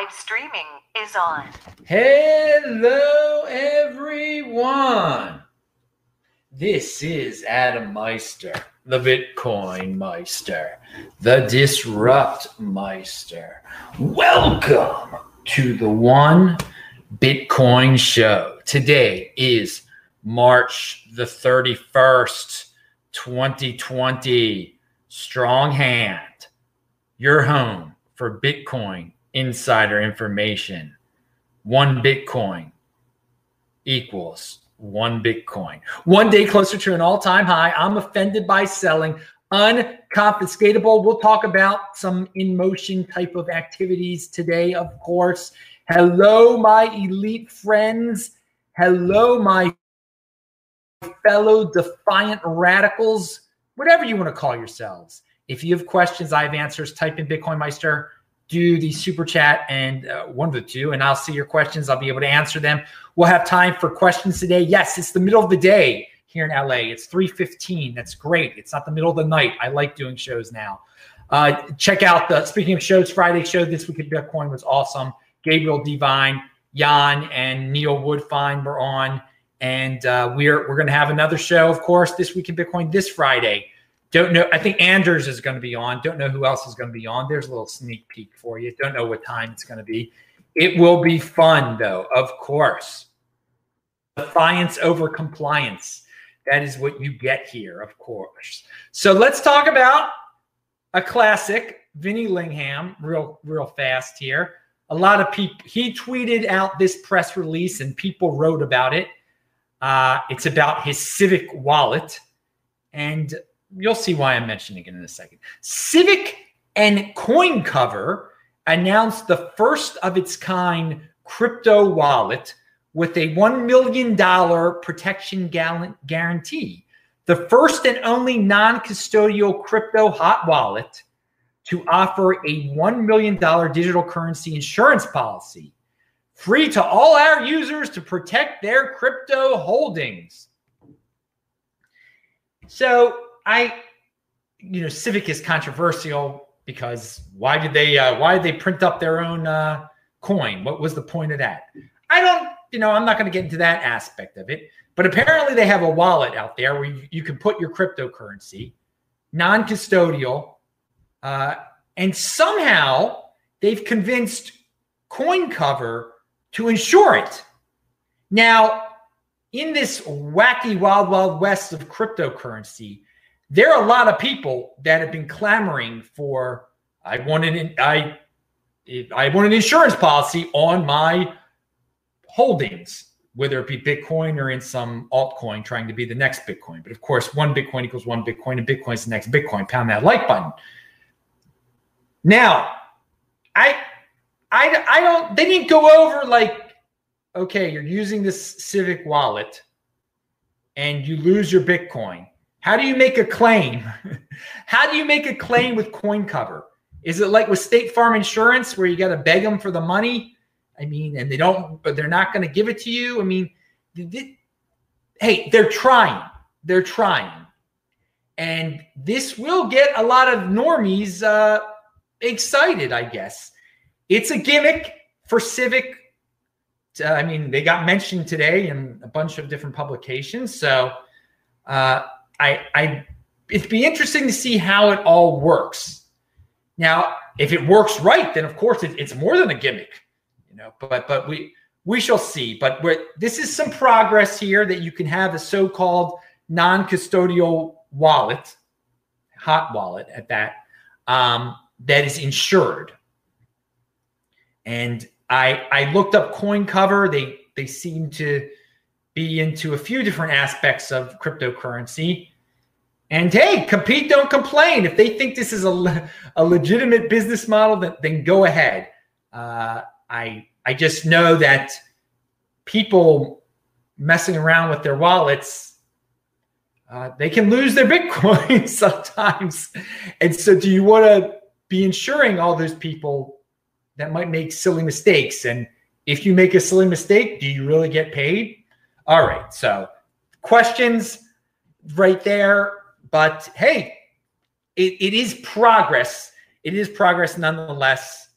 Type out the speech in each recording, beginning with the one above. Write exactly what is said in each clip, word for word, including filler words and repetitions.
Live streaming is on. Hello, everyone. This is Adam Meister, the Bitcoin Meister, the Disrupt Meister. Welcome to the One Bitcoin Show. Today is March the thirty-first, twenty twenty. Strong Hand, your home for Bitcoin insider information. One Bitcoin equals one Bitcoin. One day closer to an all-time high. I'm offended by selling. Unconfiscatable. We'll talk about some in motion type of activities today, of course. Hello, my elite friends. Hello, my fellow defiant radicals. Whatever you want to call yourselves. If you have questions, I have answers. Type in Bitcoin Meister, do the super chat and uh, one of the two, and I'll see your questions. I'll be able to answer them. We'll have time for questions today. Yes, it's the middle of the day here in L A. It's three fifteen. That's great. It's not the middle of the night. I like doing shows now. Uh, check out the, speaking of shows, Friday show, This Week in Bitcoin was awesome. Gabriel Divine, Jan, and Neil Woodfine were on. And uh, we're we're going to have another show, of course, This Week in Bitcoin this Friday. Don't know. I think Anders is going to be on. Don't know who else is going to be on. There's a little sneak peek for you. Don't know what time it's going to be. It will be fun, though, of course. Defiance over compliance. That is what you get here, of course. So let's talk about a classic, Vinnie Lingham, real real fast here. A lot of people, he tweeted out this press release and people wrote about it. Uh, it's about his Civic wallet, and you'll see why I'm mentioning it in a second. Civic and CoinCover announced the first of its kind crypto wallet with a one million dollars protection guarantee. The first and only non-custodial crypto hot wallet to offer a one million dollars digital currency insurance policy. Free to all our users to protect their crypto holdings. So I, you know, Civic is controversial because why did they, uh, why did they print up their own uh, coin? What was the point of that? I don't, you know, I'm not going to get into that aspect of it, but apparently they have a wallet out there where you, you can put your cryptocurrency, non-custodial, uh, and somehow they've convinced CoinCover to insure it. Now, in this wacky wild, wild west of cryptocurrency, there are a lot of people that have been clamoring for, I want an, I, I want an insurance policy on my holdings, whether it be Bitcoin or in some altcoin trying to be the next Bitcoin. But of course, one Bitcoin equals one Bitcoin, and Bitcoin is the next Bitcoin. Pound that like button. Now, I... I, I don't, they didn't go over like, okay, you're using this Civic wallet and you lose your Bitcoin. How do you make a claim? How do you make a claim with CoinCover? Is it like with State Farm Insurance where you got to beg them for the money? I mean, and they don't, but they're not going to give it to you. I mean, they, they, hey, they're trying. They're trying. And this will get a lot of normies uh, excited, I guess. It's a gimmick for Civic. Uh, I mean, they got mentioned today in a bunch of different publications. So uh, I, I, it'd be interesting to see how it all works. Now, if it works right, then of course it, it's more than a gimmick, you know. But but we we shall see. But we're, this is some progress here that you can have a so-called non-custodial wallet, hot wallet at that, um, that is insured. And I I looked up CoinCover. They they seem to be into a few different aspects of cryptocurrency. And hey, compete, don't complain. If they think this is a, a legitimate business model, then, then go ahead. Uh, I I just know that people messing around with their wallets, uh, they can lose their Bitcoin sometimes. And so do you want to be insuring all those people that might make silly mistakes? And if you make a silly mistake, do you really get paid? All right, so questions right there. But hey, it, it is progress. It is progress nonetheless.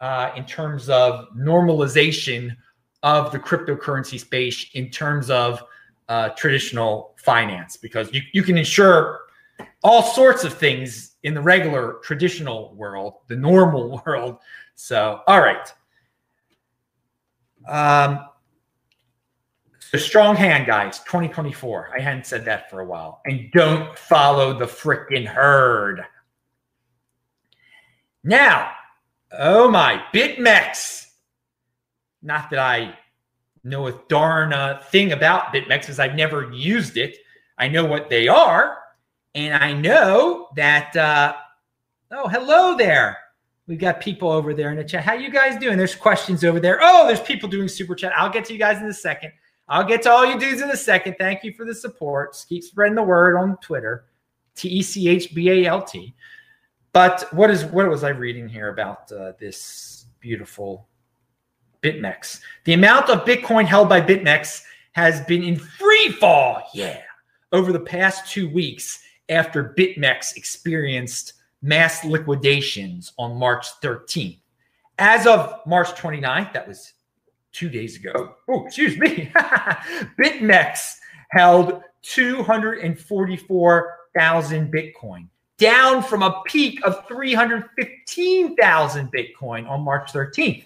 uh, in terms of normalization of the cryptocurrency space in terms of uh, traditional finance, because you, you can ensure all sorts of things in the regular traditional world, the normal world. So, all right. Um, so strong hand, guys, twenty twenty-four. I hadn't said that for a while. And don't follow the frickin' herd. Now, oh my, BitMEX. Not that I know a darn uh, thing about BitMEX, because I've never used it. I know what they are. And I know that, uh, oh, hello there. We've got people over there in the chat. How you guys doing? There's questions over there. Oh, there's people doing super chat. I'll get to you guys in a second. I'll get to all you dudes in a second. Thank you for the support. Just keep spreading the word on Twitter, T E C H B A L T. But what is what was I reading here about uh, this beautiful BitMEX? The amount of Bitcoin held by BitMEX has been in free fall, yeah, over the past two weeks after BitMEX experienced mass liquidations on March thirteenth. As of March twenty-ninth, that was two days ago. Oh, excuse me. BitMEX held two hundred forty-four thousand Bitcoin, down from a peak of three hundred fifteen thousand Bitcoin on March thirteenth.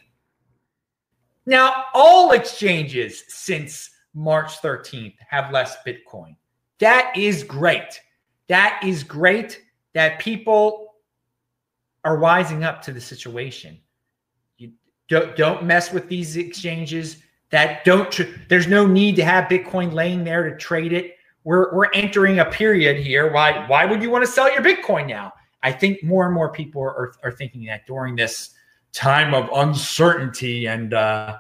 Now, all exchanges since March thirteenth have less Bitcoin. That is great. That is great that people are wising up to the situation. You don't, don't mess with these exchanges that don't. Tr- There's no need to have Bitcoin laying there to trade it. We're we're entering a period here. Why why would you want to sell your Bitcoin now? I think more and more people are are thinking that during this time of uncertainty and uh,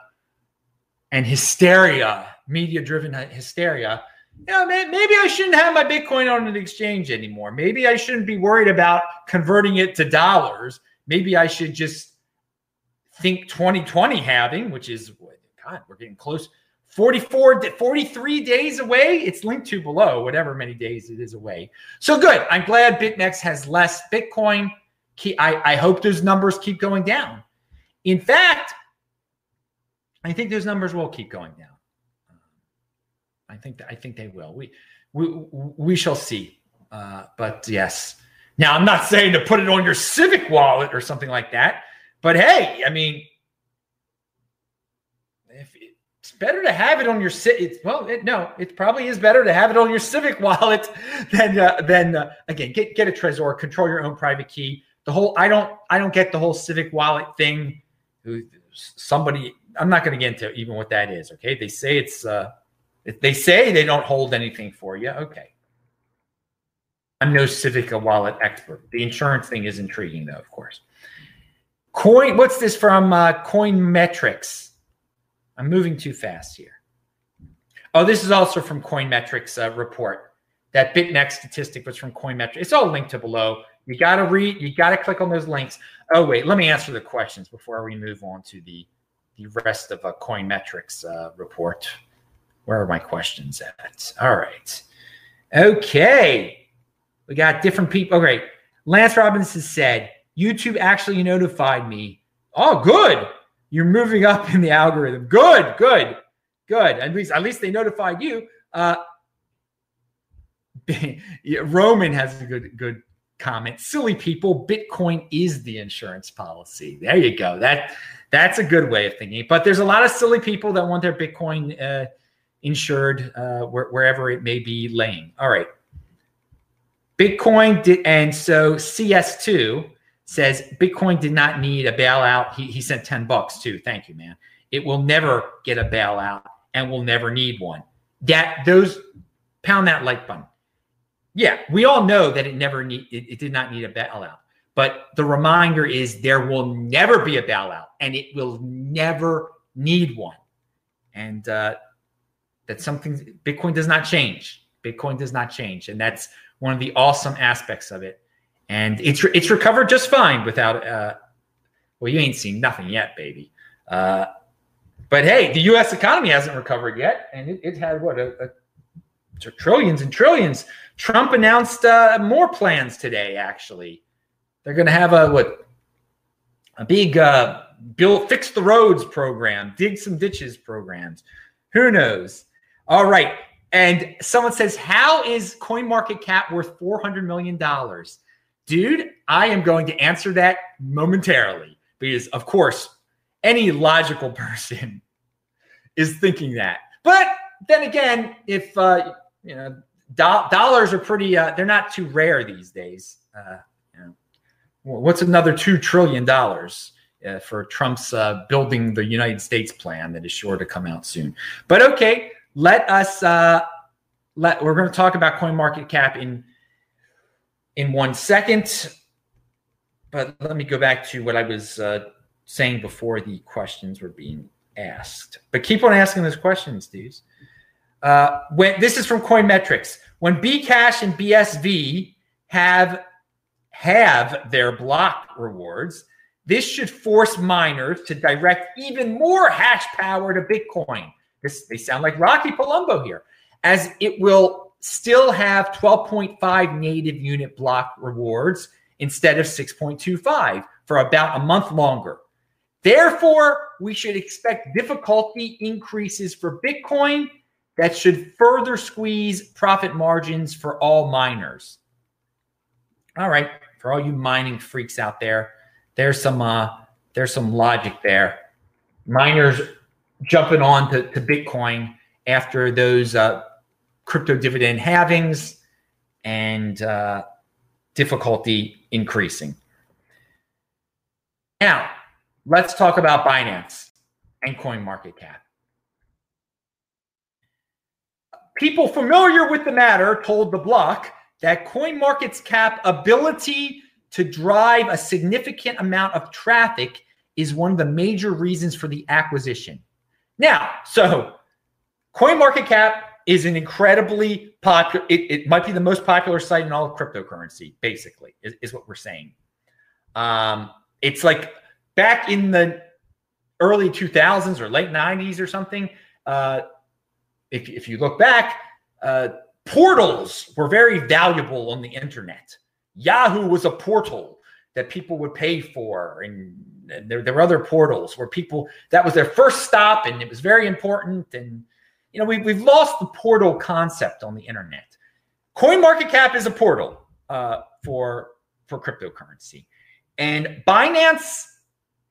and hysteria, media-driven hysteria. Yeah, man, maybe I shouldn't have my Bitcoin on an exchange anymore. Maybe I shouldn't be worried about converting it to dollars. Maybe I should just think twenty twenty halving, which is, God, we're getting close. forty-four, forty-three days away. It's linked to below, whatever many days it is away. So good. I'm glad BitMEX has less Bitcoin. I, I hope those numbers keep going down. In fact, I think those numbers will keep going down. I think that I think they will. We we we shall see. Uh, but yes, now I'm not saying to put it on your Civic wallet or something like that. But hey, I mean, if it's better to have it on your Civic. Well, it, no, it probably is better to have it on your Civic wallet than uh, than uh, again get get a Trezor, control your own private key. The whole I don't I don't get the whole Civic wallet thing. Somebody I'm not going to get into even what that is. Okay, they say it's. Uh, If they say they don't hold anything for you, okay. I'm no Civic wallet expert. The insurance thing is intriguing, though, of course. Coin, what's this from uh, Coin Metrics? I'm moving too fast here. Oh, this is also from Coin Metrics uh, report. That BitMEX statistic was from Coin Metrics. It's all linked to below. You got to read. You got to click on those links. Oh wait, let me answer the questions before we move on to the the rest of a uh, Coin Metrics uh, report. Where are my questions at? All right. Okay. We got different people. Okay. Lance Robinson said, YouTube actually notified me. Oh, good. You're moving up in the algorithm. Good, good, good. At least, at least they notified you. Uh, Roman has a good, good comment. Silly people, Bitcoin is the insurance policy. There you go. That, that's a good way of thinking. But there's a lot of silly people that want their Bitcoin uh, insured uh, where, wherever it may be laying. All right. Bitcoin did, and so C S two says Bitcoin did not need a bailout. He, he sent ten bucks too. Thank you, man. It will never get a bailout and will never need one. That those pound that like button. Yeah, we all know that it never need it, it did not need a bailout. But the reminder is there will never be a bailout and it will never need one. And uh that's something Bitcoin does not change. Bitcoin does not change. And that's one of the awesome aspects of it. And it's re- it's recovered just fine without, uh, well, you ain't seen nothing yet, baby. Uh, but hey, the U S economy hasn't recovered yet. And it, it had what, a, a, trillions and trillions. Trump announced uh, more plans today, actually. They're going to have a, what, a big uh, build, fix the roads program, dig some ditches programs. Who knows? All right. And someone says, how is CoinMarketCap worth four hundred million dollars? Dude, I am going to answer that momentarily because, of course, any logical person is thinking that. But then again, if, uh, you know, do- dollars are pretty, uh, they're not too rare these days. Uh, you know, what's another two trillion dollars uh, for Trump's uh, building the United States plan that is sure to come out soon? But okay. Let us, uh, let, we're going to talk about CoinMarketCap in in one second, but let me go back to what I was uh, saying before the questions were being asked. But keep on asking those questions, dudes. Uh, when, this is from Coin Metrics. When Bcash and B S V have, have their block rewards, this should force miners to direct even more hash power to Bitcoin. This, they sound like Rocky Palumbo here, as it will still have twelve point five native unit block rewards instead of six point two five for about a month longer. Therefore, we should expect difficulty increases for Bitcoin that should further squeeze profit margins for all miners. All right, for all you mining freaks out there, there's some uh, there's some logic there. Miners jumping on to, to Bitcoin after those uh, crypto dividend halvings and uh, difficulty increasing. Now, let's talk about Binance and CoinMarketCap. People familiar with the matter told The Block that CoinMarketCap's ability to drive a significant amount of traffic is one of the major reasons for the acquisition. Now, so CoinMarketCap is an incredibly popular, it, it might be the most popular site in all of cryptocurrency, basically, is, is what we're saying. Um, it's like back in the early two thousands or late nineties or something, uh, if, if you look back, uh, portals were very valuable on the internet. Yahoo was a portal that people would pay for, and There, there were other portals where people, that was their first stop, and it was very important. And, you know, we, we've lost the portal concept on the internet. CoinMarketCap is a portal uh, for, for cryptocurrency. And Binance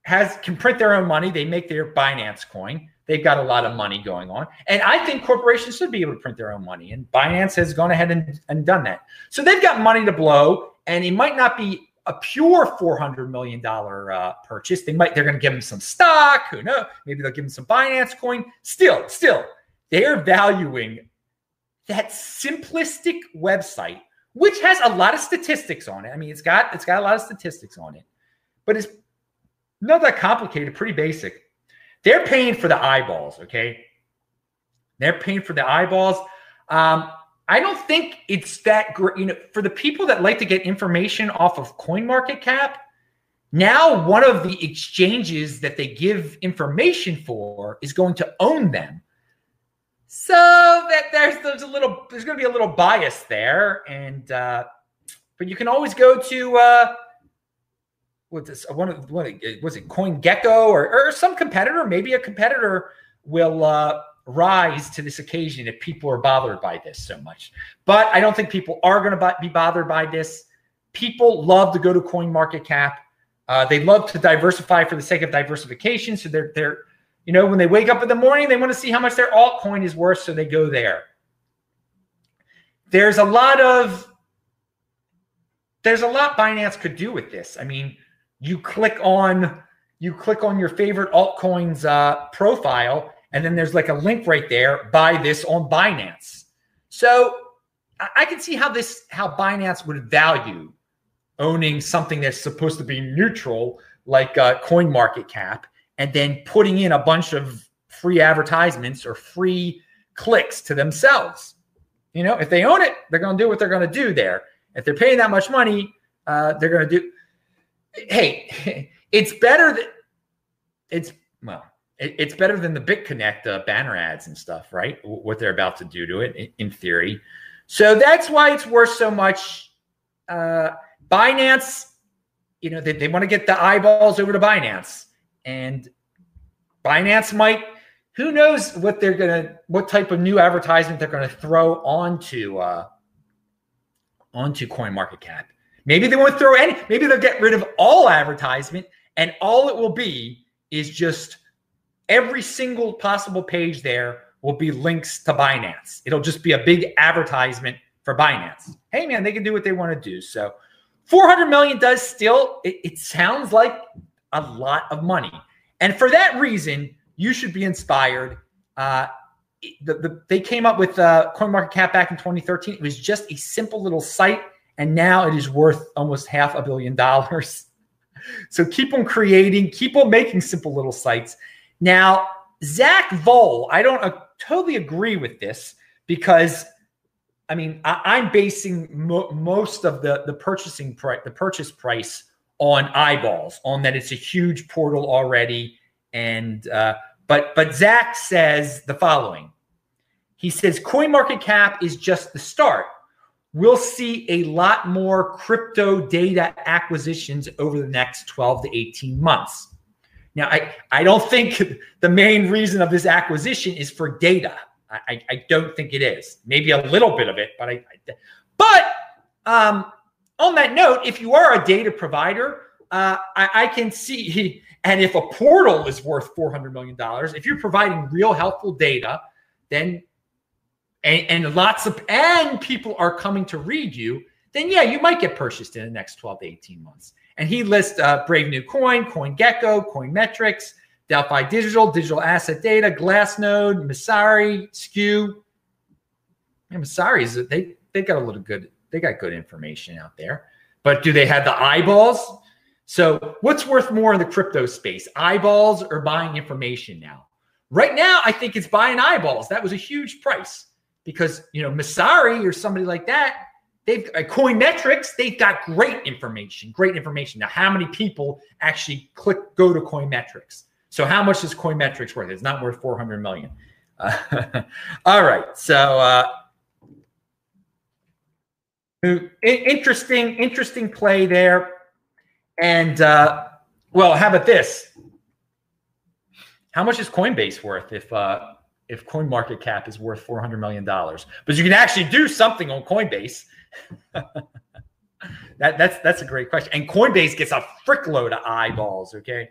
has can print their own money. They make their Binance coin. They've got a lot of money going on. And I think corporations should be able to print their own money. And Binance has gone ahead and, and done that. So they've got money to blow, and it might not be a pure four hundred million dollars uh, purchase. They might, they're going to give them some stock. Who knows? Maybe they'll give them some Binance coin. Still, still, they're valuing that simplistic website, which has a lot of statistics on it. I mean, it's got, it's got a lot of statistics on it, but it's not that complicated, pretty basic. They're paying for the eyeballs. Okay. They're paying for the eyeballs. Um, I don't think it's that great. You know, for the people that like to get information off of CoinMarketCap, now one of the exchanges that they give information for is going to own them. So that there's there's a little there's going to be a little bias there, and uh, but you can always go to uh, what this one of what was it CoinGecko or or some competitor. Maybe a competitor will. Uh, rise to this occasion if people are bothered by this so much. But I don't think people are going to be bothered by this. People love to go to CoinMarketCap. Uh, they love to diversify for the sake of diversification. So they're, they're, you know, when they wake up in the morning, they want to see how much their altcoin is worth. So they go there. There's a lot of, there's a lot Binance could do with this. I mean, you click on, you click on your favorite altcoin's uh, profile, and then there's like a link right there, buy this on Binance. So I can see how this, how Binance would value owning something that's supposed to be neutral, like uh, CoinMarketCap, and then putting in a bunch of free advertisements or free clicks to themselves. You know, if they own it, they're going to do what they're going to do there. If they're paying that much money, uh, they're going to do. Hey, it's better that it's, well, it's better than the BitConnect uh, banner ads and stuff, right? What they're about to do to it, in theory. So that's why it's worth so much. Uh, Binance, you know, they, they want to get the eyeballs over to Binance. and Binance might, who knows what they're going to, what type of new advertisement they're going to throw onto, uh, onto CoinMarketCap. Maybe they won't throw any, maybe they'll get rid of all advertisement and all it will be is just every single possible page there will be links to Binance. It'll just be a big advertisement for Binance. Hey man, they can do what they want to do. So four hundred million does still, it, it sounds like a lot of money. And for that reason, you should be inspired. Uh, the, the, they came up with uh, CoinMarketCap back in twenty thirteen. It was just a simple little site, and now it is worth almost half a billion dollars. So keep on creating, keep on making simple little sites. Now, Zach Voll, I don't uh, totally agree with this because, I mean, I, I'm basing mo most of the, the purchasing price, the purchase price on eyeballs, on that it's a huge portal already. And uh, but but Zach says the following. He says CoinMarketCap is just the start. We'll see a lot more crypto data acquisitions over the next twelve to eighteen months. Now, I, I don't think the main reason of this acquisition is for data. I, I don't think it is. Maybe a little bit of it, but I, I but um, on that note, if you are a data provider, uh, I, I can see he. And if a portal is worth four hundred million dollars, if you're providing real helpful data, then and, and lots of and people are coming to read you, then yeah, you might get purchased in the next twelve to eighteen months. And he lists uh, Brave New Coin, CoinGecko, Coin Metrics, Delphi Digital, Digital Asset Data, Glassnode, Messari, Skew. And Messari, they they got a little good, they got good information out there. But do they have the eyeballs? So what's worth more in the crypto space, eyeballs or buying information now? Right now, I think it's buying eyeballs. That was a huge price because, you know, Messari or somebody like that, they've uh, Coin Metrics, they've got great information, great information. Now, how many people actually click, go to Coin Metrics? So how much is Coin Metrics worth? It's not worth four hundred million. Uh, all right. So uh, interesting, interesting play there. And, uh, well, how about this? How much is Coinbase worth if uh, if CoinMarketCap is worth four hundred million dollars? But you can actually do something on Coinbase. that, that's, that's a great question. And Coinbase gets a frickload of eyeballs, okay?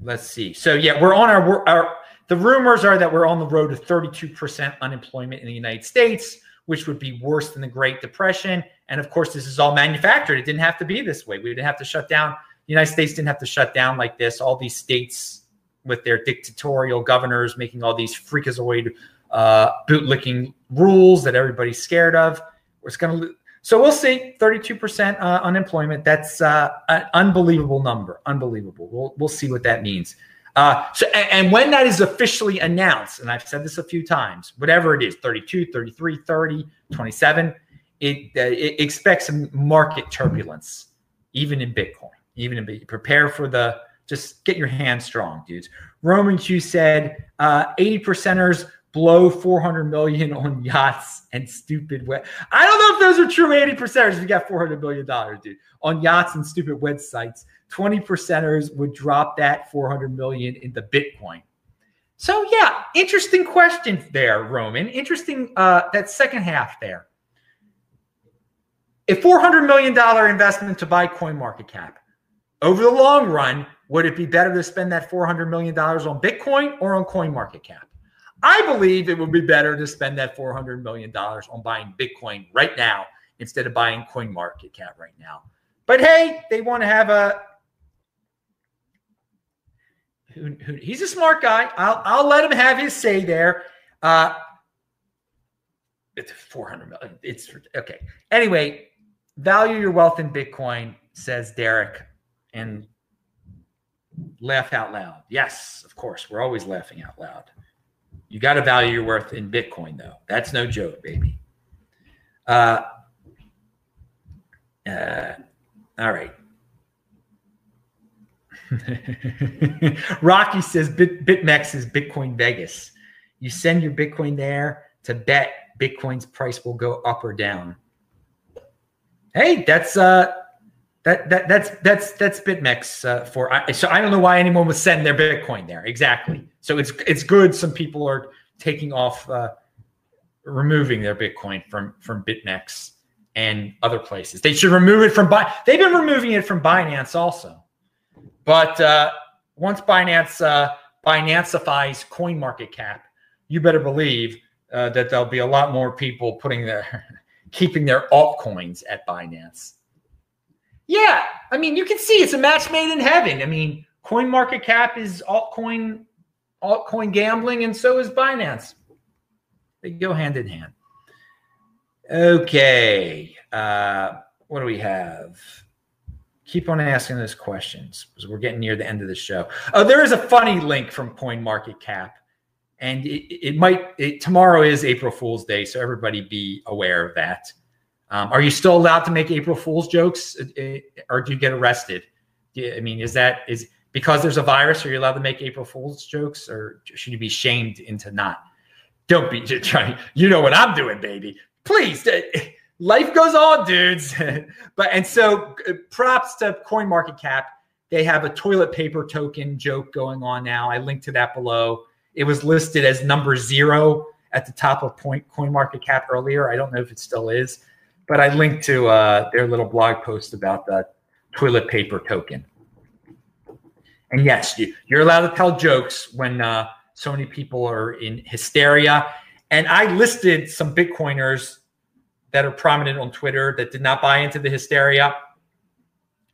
Let's see. So, yeah, we're on our, we're, our – the rumors are that we're on the road to thirty-two percent unemployment in the United States, which would be worse than the Great Depression. And of course, this is all manufactured. It didn't have to be this way. We didn't have to shut down. The United States didn't have to shut down like this. All these states with their dictatorial governors making all these freakazoid uh, bootlicking rules that everybody's scared of. It's gonna, so we'll see. thirty-two percent uh, unemployment. That's uh, an unbelievable number. Unbelievable. We'll, we'll see what that means. Uh, so, and, and when that is officially announced, and I've said this a few times, whatever it is, thirty-two, thirty-three, thirty, twenty-seven, it, uh, it expects some market turbulence, even in Bitcoin, even in Bitcoin. Prepare for the, just get your hands strong, dudes. Roman Q said, uh, eighty percenters blow four hundred million on yachts and stupid web. I don't know if those are true eighty percenters if you got four hundred billion dollars, dude, on yachts and stupid websites. twenty percenters would drop that four hundred million into Bitcoin. So yeah, interesting question there, Roman. Interesting, uh, that second half there. A four hundred million dollar investment to buy CoinMarketCap. Over the long run, would it be better to spend that four hundred million dollars on Bitcoin or on CoinMarketCap? I believe it would be better to spend that four hundred million dollars on buying Bitcoin right now instead of buying CoinMarketCap right now. But hey, they want to have a, Who, who, he's a smart guy. I'll, I'll let him have his say there. Uh, it's four hundred million. It's okay. Anyway, value your wealth in Bitcoin, says Derek, and laugh out loud. Yes, of course. We're always laughing out loud. You got to value your worth in Bitcoin, though. That's no joke, baby. Uh, uh, all right. Rocky says Bit, BitMEX is Bitcoin Vegas. You send your Bitcoin there to bet Bitcoin's price will go up or down. Hey, that's uh, That that that's that's that's BitMEX uh, for. I, so I don't know why anyone would send their Bitcoin there. Exactly. So it's it's good. Some people are taking off, uh, removing their Bitcoin from from BitMEX and other places. They should remove it from. Bi- They've been removing it from Binance also, but uh, once Binance uh, Binancefies CoinMarketCap, you better believe uh, that there'll be a lot more people putting their keeping their altcoins at Binance. Yeah, I mean, you can see it's a match made in heaven. I mean, CoinMarketCap is altcoin, altcoin gambling, and so is Binance. They go hand in hand. Okay, uh, what do we have? Keep on asking those questions because we're getting near the end of the show. Oh, there is a funny link from CoinMarketCap, and it, it might. It, tomorrow is April Fool's Day, so everybody be aware of that. Um, are you still allowed to make April Fool's jokes, or do you get arrested? I mean, is that is because there's a virus? Are you allowed to make April Fool's jokes, or should you be shamed into not? Don't be trying. You know what I'm doing, baby. Please, life goes on, dudes. But and so, props to CoinMarketCap. They have a toilet paper token joke going on now. I linked to that below. It was listed as number zero at the top of point CoinMarketCap earlier. I don't know if it still is. But I linked to uh, their little blog post about the toilet paper token. And yes, you, you're allowed to tell jokes when uh, so many people are in hysteria. And I listed some Bitcoiners that are prominent on Twitter that did not buy into the hysteria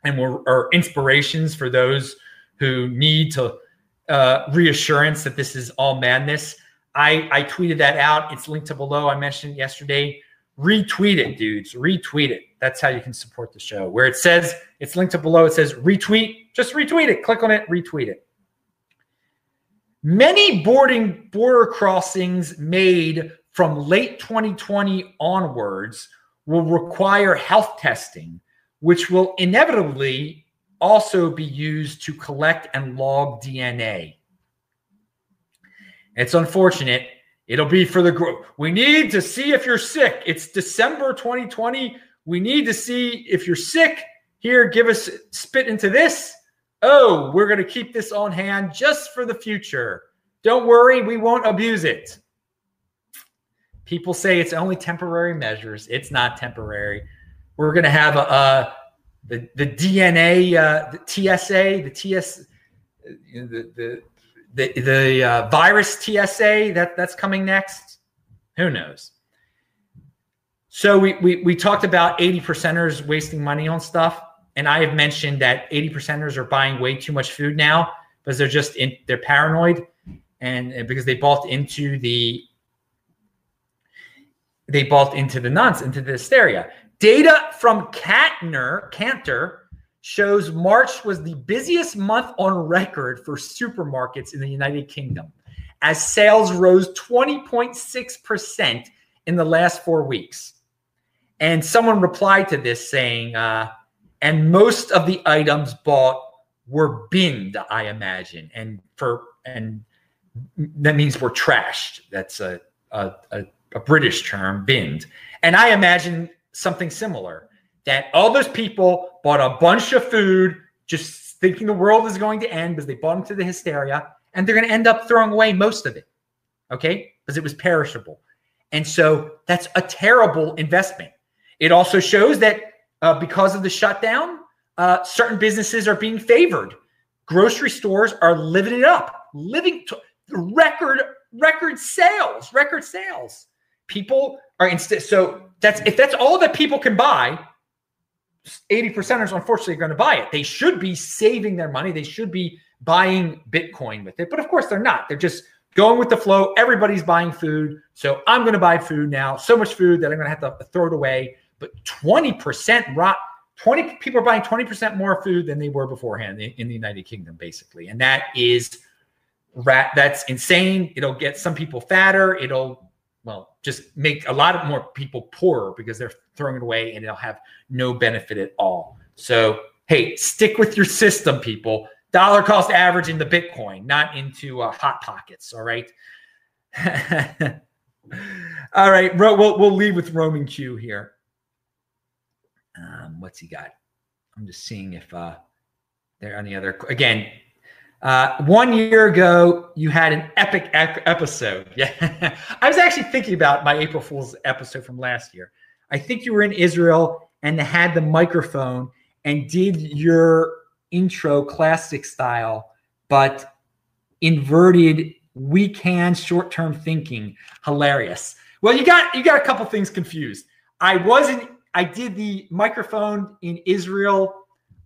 and were are inspirations for those who need to uh, reassurance that this is all madness. I, I tweeted that out. It's linked to below. I mentioned it yesterday. Retweet it, dudes. Retweet it. That's how you can support the show. Where it says, it's linked to below, it says retweet. Just retweet it. Click on it. Retweet it. Many boarding border crossings made from late twenty twenty onwards will require health testing, which will inevitably also be used to collect and log D N A. It's unfortunate. It'll be for the group. We need to see if you're sick. It's December twenty twenty. We need to see if you're sick. Here, give us spit into this. Oh, we're going to keep this on hand just for the future. Don't worry. We won't abuse it. People say it's only temporary measures. It's not temporary. We're going to have a, a the, the D N A, uh, the T S A, the T S, the, the, The, the uh, virus T S A, that, that's coming next. Who knows? So we, we we talked about eighty percenters wasting money on stuff. And I have mentioned that eighty percenters are buying way too much food now because they're just in, they're paranoid. And because they bought into the, they bought into the nonsense, into the hysteria. Data from Katner, Kanter, shows March was the busiest month on record for supermarkets in the United Kingdom, as sales rose twenty point six percent in the last four weeks. And someone replied to this saying, uh, and most of the items bought were binned, I imagine. And for and that means were trashed. That's a, a, a, a British term, binned. And I imagine something similar. That all those people bought a bunch of food just thinking the world is going to end because they bought into the hysteria, and they're going to end up throwing away most of it, okay? Because it was perishable. And so that's a terrible investment. It also shows that uh, because of the shutdown, uh, certain businesses are being favored. Grocery stores are living it up, living t- record record sales, record sales. People are instead. So that's if that's all that people can buy, eighty percenters, unfortunately, are going to buy it. They should be saving their money. They should be buying Bitcoin with it. But of course, they're not. They're just going with the flow. Everybody's buying food. So I'm going to buy food now. So much food that I'm going to have to throw it away. But twenty percent, rot, twenty people are buying twenty percent more food than they were beforehand in the United Kingdom, basically. And that is rat. That's insane. It'll get some people fatter. It'll, well, just make a lot of more people poorer because they're throwing it away and it'll have no benefit at all. So, hey, stick with your system, people. Dollar cost average into Bitcoin, not into uh, hot pockets. All right. All right. We'll, we'll leave with Roman Q here. Um, what's he got? I'm just seeing if uh, there are any other. Again, uh, one year ago, you had an epic ep- episode. Yeah, I was actually thinking about my April Fool's episode from last year. I think you were in Israel and had the microphone and did your intro classic style, but inverted weekend short-term thinking. Hilarious. Well, you got you got a couple things confused. I wasn't. I did the microphone in Israel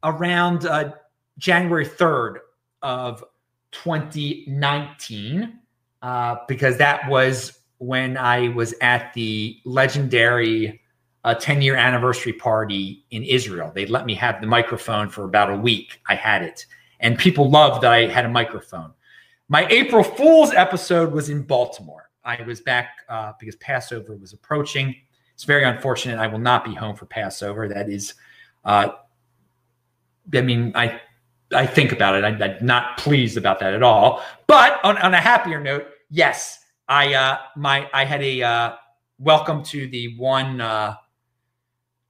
around uh, January third of twenty nineteen uh, because that was when I was at the legendary uh, ten-year anniversary party in Israel. They let me have the microphone for about a week. I had it, and people loved that I had a microphone. My April Fool's episode was in Baltimore. I was back uh, because Passover was approaching. It's very unfortunate. I will not be home for Passover. That is, uh, I mean, I I think about it. I'm, I'm not pleased about that at all. But on, on a happier note, yes, I uh, my I had a uh, welcome to the one. Uh,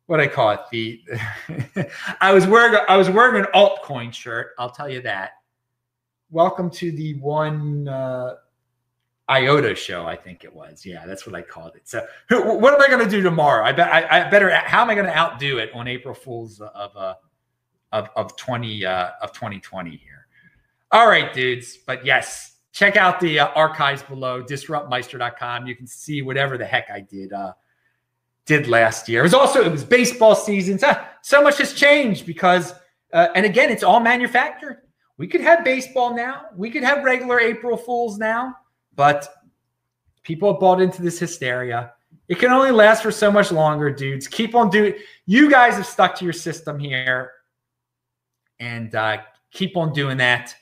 what do I call it? The I was wearing I was wearing an altcoin shirt. I'll tell you that. Welcome to the one. Uh, IOTA show, I think it was. Yeah, that's what I called it. So who, what am I going to do tomorrow? I, be, I, I better, how am I going to outdo it on April Fool's of uh, of of twenty uh, of twenty twenty here? All right, dudes. But yes, check out the uh, archives below, disrupt meister dot com. You can see whatever the heck I did uh, did last year. It was also, it was baseball season. So, so much has changed because, uh, and again, it's all manufactured. We could have baseball now. We could have regular April Fool's now. But people have bought into this hysteria. It can only last for so much longer, dudes. Keep on doing. You guys have stuck to your system here, and uh, keep on doing that.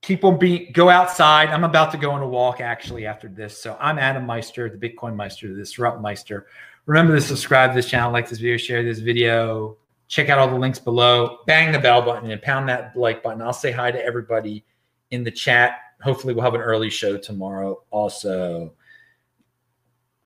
Keep on being. Go outside. I'm about to go on a walk actually after this. So I'm Adam Meister, the Bitcoin Meister, the Disrupt Meister. Remember to subscribe to this channel, like this video, share this video, check out all the links below. Bang the bell button and pound that like button. I'll say hi to everybody in the chat. Hopefully we'll have an early show tomorrow also.